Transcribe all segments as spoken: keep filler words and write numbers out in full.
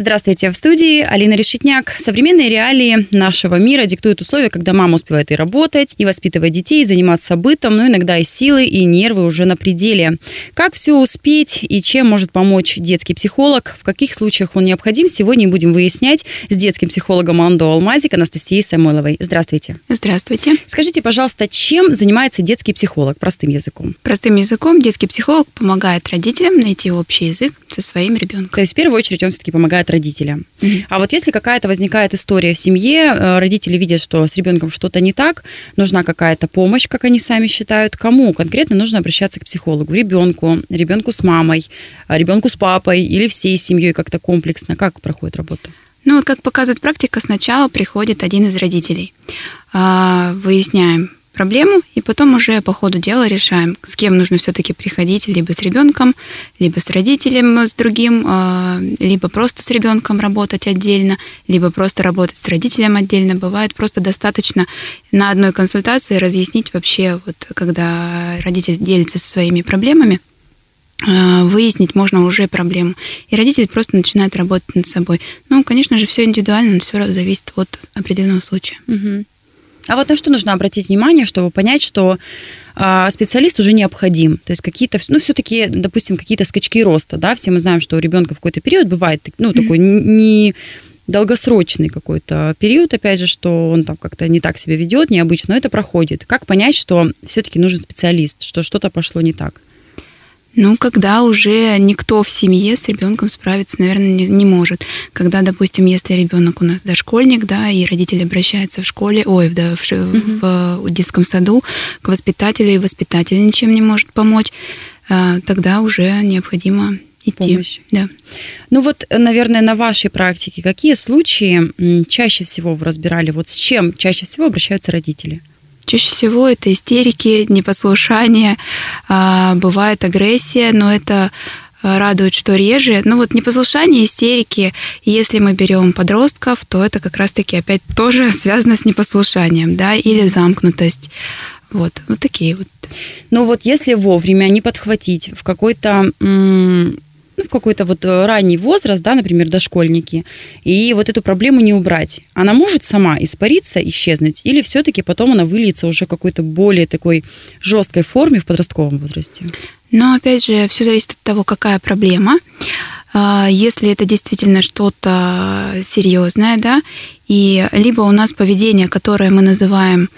Здравствуйте, в студии Алина Решетняк. Современные реалии нашего мира диктуют условия, когда мама успевает и работать, и воспитывать детей, и заниматься бытом, но иногда и силы, и нервы уже на пределе. Как все успеть и чем может помочь детский психолог, в каких случаях он необходим, сегодня будем выяснять с детским психологом Андо Алмазик Анастасией Самойловой. Здравствуйте. Здравствуйте. Скажите, пожалуйста, чем занимается детский психолог простым языком? Простым языком детский психолог помогает родителям найти общий язык со своим ребенком. То есть в первую очередь он все-таки помогает родителям. Mm-hmm. А вот если какая-то возникает история в семье, родители видят, что с ребенком что-то не так, нужна какая-то помощь, как они сами считают, кому конкретно нужно обращаться к психологу? Ребенку, ребенку с мамой, ребенку с папой или всей семьей как-то комплексно? Как проходит работа? Ну вот как показывает практика, сначала приходит один из родителей. Выясняем проблему, и потом уже по ходу дела решаем, с кем нужно все-таки приходить, либо с ребенком, либо с родителем, с другим, либо просто с ребенком работать отдельно, либо просто работать с родителем отдельно. Бывает просто достаточно на одной консультации разъяснить вообще, вот, когда родитель делится со своими проблемами, выяснить можно уже проблему. И родитель просто начинает работать над собой. Ну, конечно же, все индивидуально, все зависит от определенного случая. Угу. А вот на что нужно обратить внимание, чтобы понять, что э, специалист уже необходим? То есть какие-то, ну, все-таки, допустим, какие-то скачки роста, да? Все мы знаем, что у ребенка в какой-то период бывает, ну, такой не долгосрочный какой-то период, опять же, что он там как-то не так себя ведет, необычно, но это проходит. Как понять, что все-таки нужен специалист, что что-то пошло не так? Ну, когда уже никто в семье с ребенком справиться, наверное, не, не может. Когда, допустим, если ребенок у нас дошкольник, да, и родитель обращается в школе, ой, да, в, mm-hmm. в, в детском саду к воспитателю, и воспитатель ничем не может помочь, тогда уже необходимо идти. Помощь. Да. Ну вот, наверное, на вашей практике какие случаи чаще всего вы разбирали? Вот с чем чаще всего обращаются родители? Чаще всего это истерики, непослушание, бывает агрессия, но это радует, что реже. Ну вот непослушание, истерики, если мы берем подростков, то это как раз-таки опять тоже связано с непослушанием, да, или замкнутость. Вот, вот такие вот. Ну вот если вовремя не подхватить в какой-то... М- Ну, в какой-то вот ранний возраст, да, например, дошкольники, и вот эту проблему не убрать. Она может сама испариться, исчезнуть, или все-таки потом она выльется уже в какой-то более такой жесткой форме в подростковом возрасте? Но, опять же, все зависит от того, какая проблема. Если это действительно что-то серьезное, да, и либо у нас поведение, которое мы называем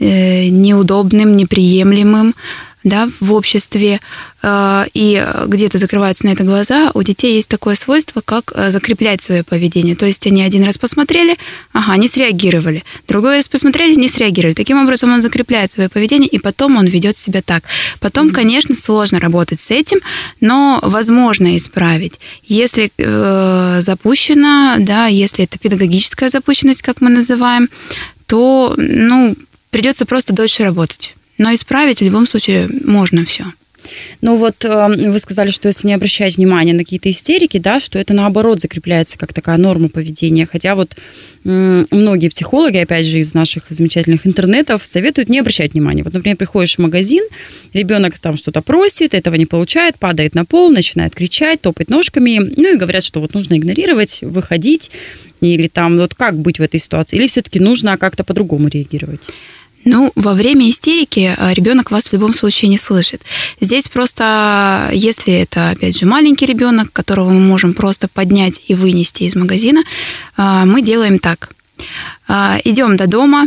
неудобным, неприемлемым, да, в обществе, и где-то закрываются на это глаза, у детей есть такое свойство, как закреплять свое поведение. То есть они один раз посмотрели, ага, не среагировали. Другой раз посмотрели, не среагировали. Таким образом он закрепляет свое поведение, и потом он ведет себя так. Потом, конечно, сложно работать с этим, но возможно исправить. Если э, запущено, да, если это педагогическая запущенность, как мы называем, то, ну, придется просто дольше работать. Но исправить в любом случае можно все. Ну вот вы сказали, что если не обращать внимания на какие-то истерики, да, что это наоборот закрепляется как такая норма поведения. Хотя вот многие психологи, опять же, из наших замечательных интернетов советуют не обращать внимания. Вот, например, приходишь в магазин, ребенок там что-то просит, этого не получает, падает на пол, начинает кричать, топать ножками, ну и говорят, что вот нужно игнорировать, выходить, или там вот как быть в этой ситуации, или все-таки нужно как-то по-другому реагировать. Ну, во время истерики ребенок вас в любом случае не слышит. Здесь просто, если это, опять же, маленький ребенок, которого мы можем просто поднять и вынести из магазина, мы делаем так. Идем до дома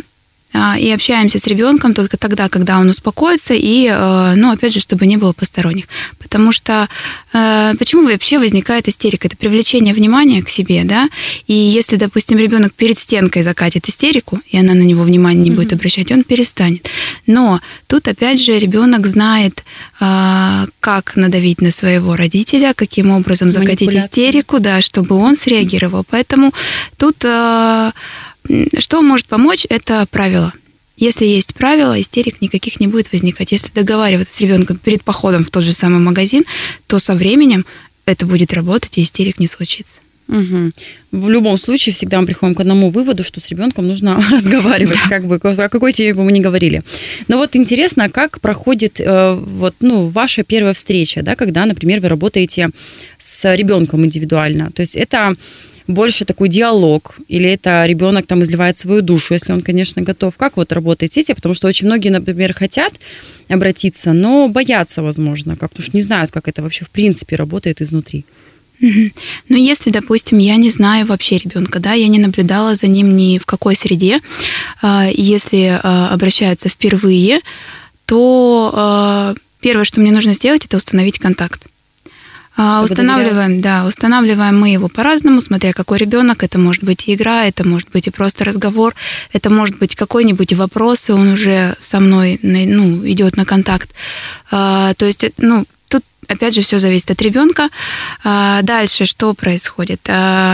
и общаемся с ребенком только тогда, когда он успокоится, и, ну, опять же, чтобы не было посторонних. Потому что почему вообще возникает истерика? Это привлечение внимания к себе, да? И если, допустим, ребенок перед стенкой закатит истерику, и она на него внимания не будет обращать, он перестанет. Но тут, опять же, ребенок знает, как надавить на своего родителя, каким образом закатить истерику, да, чтобы он среагировал. Поэтому тут... Что может помочь, это правило. Если есть правило, истерик никаких не будет возникать. Если договариваться с ребенком перед походом в тот же самый магазин, то со временем это будет работать, и истерик не случится. Угу. В любом случае, всегда мы приходим к одному выводу, что с ребенком нужно разговаривать, да. как бы, о какой теме бы мы ни говорили. Но вот интересно, как проходит э, вот, ну, ваша первая встреча, да, когда, например, вы работаете с ребенком индивидуально. То есть это больше такой диалог, или это ребенок там изливает свою душу, если он, конечно, готов. Как вот работает сессия? Потому что очень многие, например, хотят обратиться, но боятся, возможно, как, потому что не знают, как это вообще в принципе работает изнутри. Ну, если, допустим, я не знаю вообще ребенка, да, я не наблюдала за ним ни в какой среде, если обращаются впервые, то первое, что мне нужно сделать, это установить контакт. Чтобы устанавливаем, доверяли. да, устанавливаем мы его по-разному, смотря какой ребенок. Это может быть и игра, это может быть и просто разговор, это может быть какой-нибудь вопрос, и он уже со мной, ну, идет на контакт. То есть, ну, тут, опять же, все зависит от ребенка. Дальше что происходит?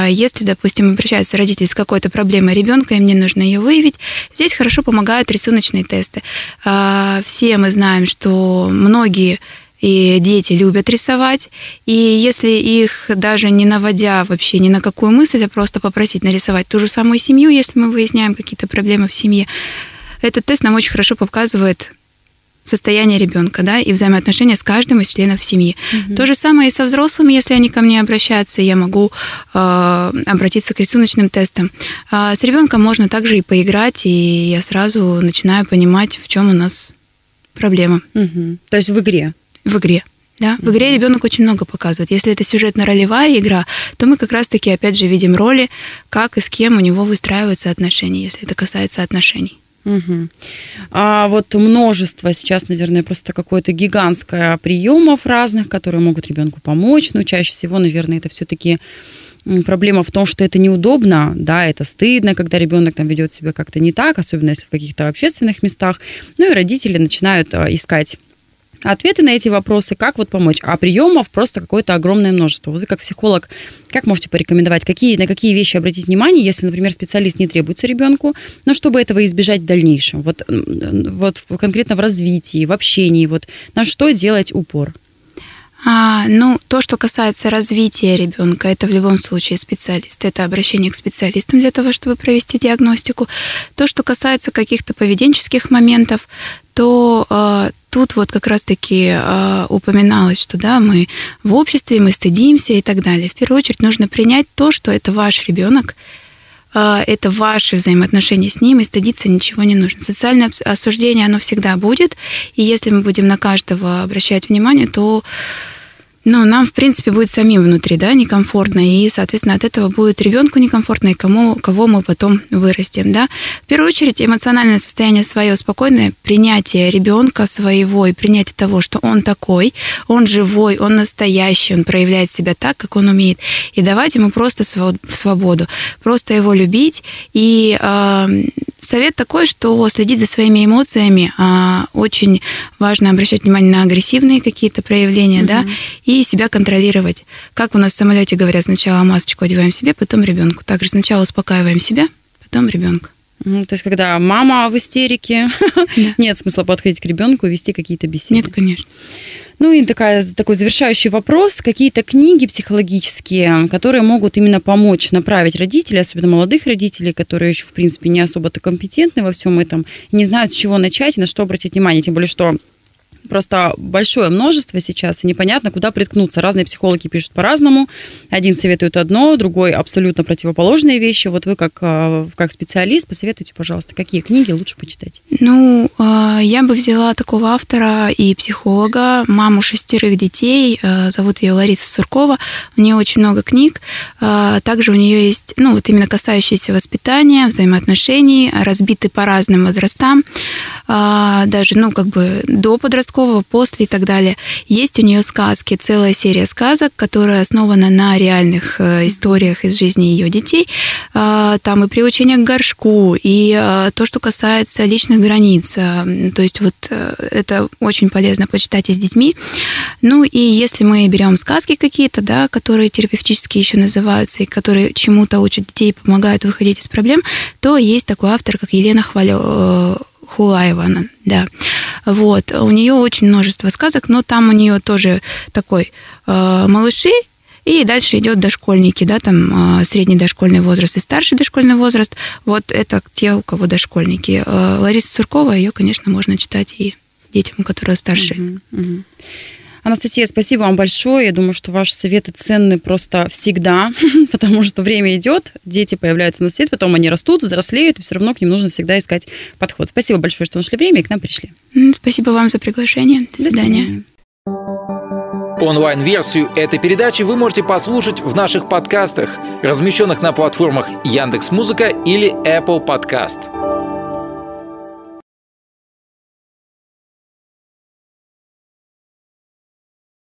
Если, допустим, обращается родитель с какой-то проблемой ребенка, и мне нужно ее выявить, здесь хорошо помогают рисуночные тесты. Все мы знаем, что многие и дети любят рисовать, и если их даже не наводя вообще ни на какую мысль, а просто попросить нарисовать ту же самую семью, если мы выясняем какие-то проблемы в семье, этот тест нам очень хорошо показывает состояние ребенка, да, и взаимоотношения с каждым из членов семьи. Угу. То же самое и со взрослыми, если они ко мне обращаются, я могу э, обратиться к рисуночным тестам. А с ребенком можно также и поиграть, и я сразу начинаю понимать, в чем у нас проблема. Угу. То есть в игре? В игре. Да? В игре ребенок очень много показывает. Если это сюжетно-ролевая игра, то мы как раз-таки опять же видим роли, как и с кем у него выстраиваются отношения, если это касается отношений. Угу. А вот множество сейчас, наверное, просто какое-то гигантское приемов разных, которые могут ребенку помочь, но чаще всего, наверное, это все-таки проблема в том, что это неудобно, да, это стыдно, когда ребенок там ведет себя как-то не так, особенно если в каких-то общественных местах. Ну и родители начинают искать ответы на эти вопросы, как вот помочь. А приемов просто какое-то огромное множество. Вот вы как психолог, как можете порекомендовать, какие, на какие вещи обратить внимание, если, например, специалист не требуется ребенку, но чтобы этого избежать в дальнейшем, вот, вот конкретно в развитии, в общении, вот на что делать упор? А, ну, то, что касается развития ребенка, это в любом случае специалист. Это обращение к специалистам для того, чтобы провести диагностику. То, что касается каких-то поведенческих моментов, то а, тут вот как раз-таки а, упоминалось, что да, мы в обществе, мы стыдимся и так далее. В первую очередь нужно принять то, что это ваш ребенок, а, это ваши взаимоотношения с ним, и стыдиться ничего не нужно. Социальное осуждение, оно всегда будет, и если мы будем на каждого обращать внимание, то ну, нам, в принципе, будет самим внутри, да, некомфортно, и, соответственно, от этого будет ребенку некомфортно, и кому, кого мы потом вырастем, да. В первую очередь, эмоциональное состояние свое спокойное, принятие ребенка своего и принятие того, что он такой, он живой, он настоящий, он проявляет себя так, как он умеет, и давать ему просто свободу, просто его любить. И э, совет такой, что следить за своими эмоциями, э, очень важно обращать внимание на агрессивные какие-то проявления, mm-hmm. да, и и себя контролировать. Как у нас в самолете говорят, сначала масочку одеваем себе, потом ребенку. Также сначала успокаиваем себя, потом ребенка. Ну, то есть, когда мама в истерике, да. нет смысла подходить к ребенку и вести какие-то беседы. Нет, конечно. Ну и такая, такой завершающий вопрос. Какие-то книги психологические, которые могут именно помочь направить родителей, особенно молодых родителей, которые еще, в принципе, не особо-то компетентны во всем этом, не знают, с чего начать и на что обратить внимание. Тем более, что просто большое множество сейчас, и непонятно, куда приткнуться. Разные психологи пишут по-разному. Один советует одно, другой абсолютно противоположные вещи. Вот вы как, как специалист посоветуйте, пожалуйста, какие книги лучше почитать? Ну, я бы взяла такого автора и психолога, маму шестерых детей, зовут ее Лариса Суркова. У нее очень много книг. Также у нее есть, ну, вот именно касающиеся воспитания, взаимоотношений, разбиты по разным возрастам, даже, ну, как бы до подросткового, после и так далее. Есть у нее сказки, целая серия сказок, которая основана на реальных историях из жизни ее детей. Там и приучение к горшку, и то, что касается личных границ. То есть вот это очень полезно почитать и с детьми. Ну и если мы берем сказки какие-то, да, которые терапевтические еще называются, и которые чему-то учат детей, помогают выходить из проблем, то есть такой автор, как Елена Хвалёва, Хулаевана, да. Вот. У нее очень множество сказок, но там у нее тоже такой э, малыши И дальше идет дошкольники, да, там средний дошкольный возраст и старший дошкольный возраст. Вот это те, у кого дошкольники. Лариса Суркова, ее, конечно, можно читать и детям, которые старше. Uh-huh, uh-huh. Анастасия, спасибо вам большое. Я думаю, что ваши советы ценны просто всегда, потому что время идет, дети появляются на свет, потом они растут, взрослеют, и все равно к ним нужно всегда искать подход. Спасибо большое, что нашли время и к нам пришли. Спасибо вам за приглашение. До, До свидания. свидания. Онлайн-версию этой передачи вы можете послушать в наших подкастах, размещенных на платформах Яндекс.Музыка или Apple Podcast.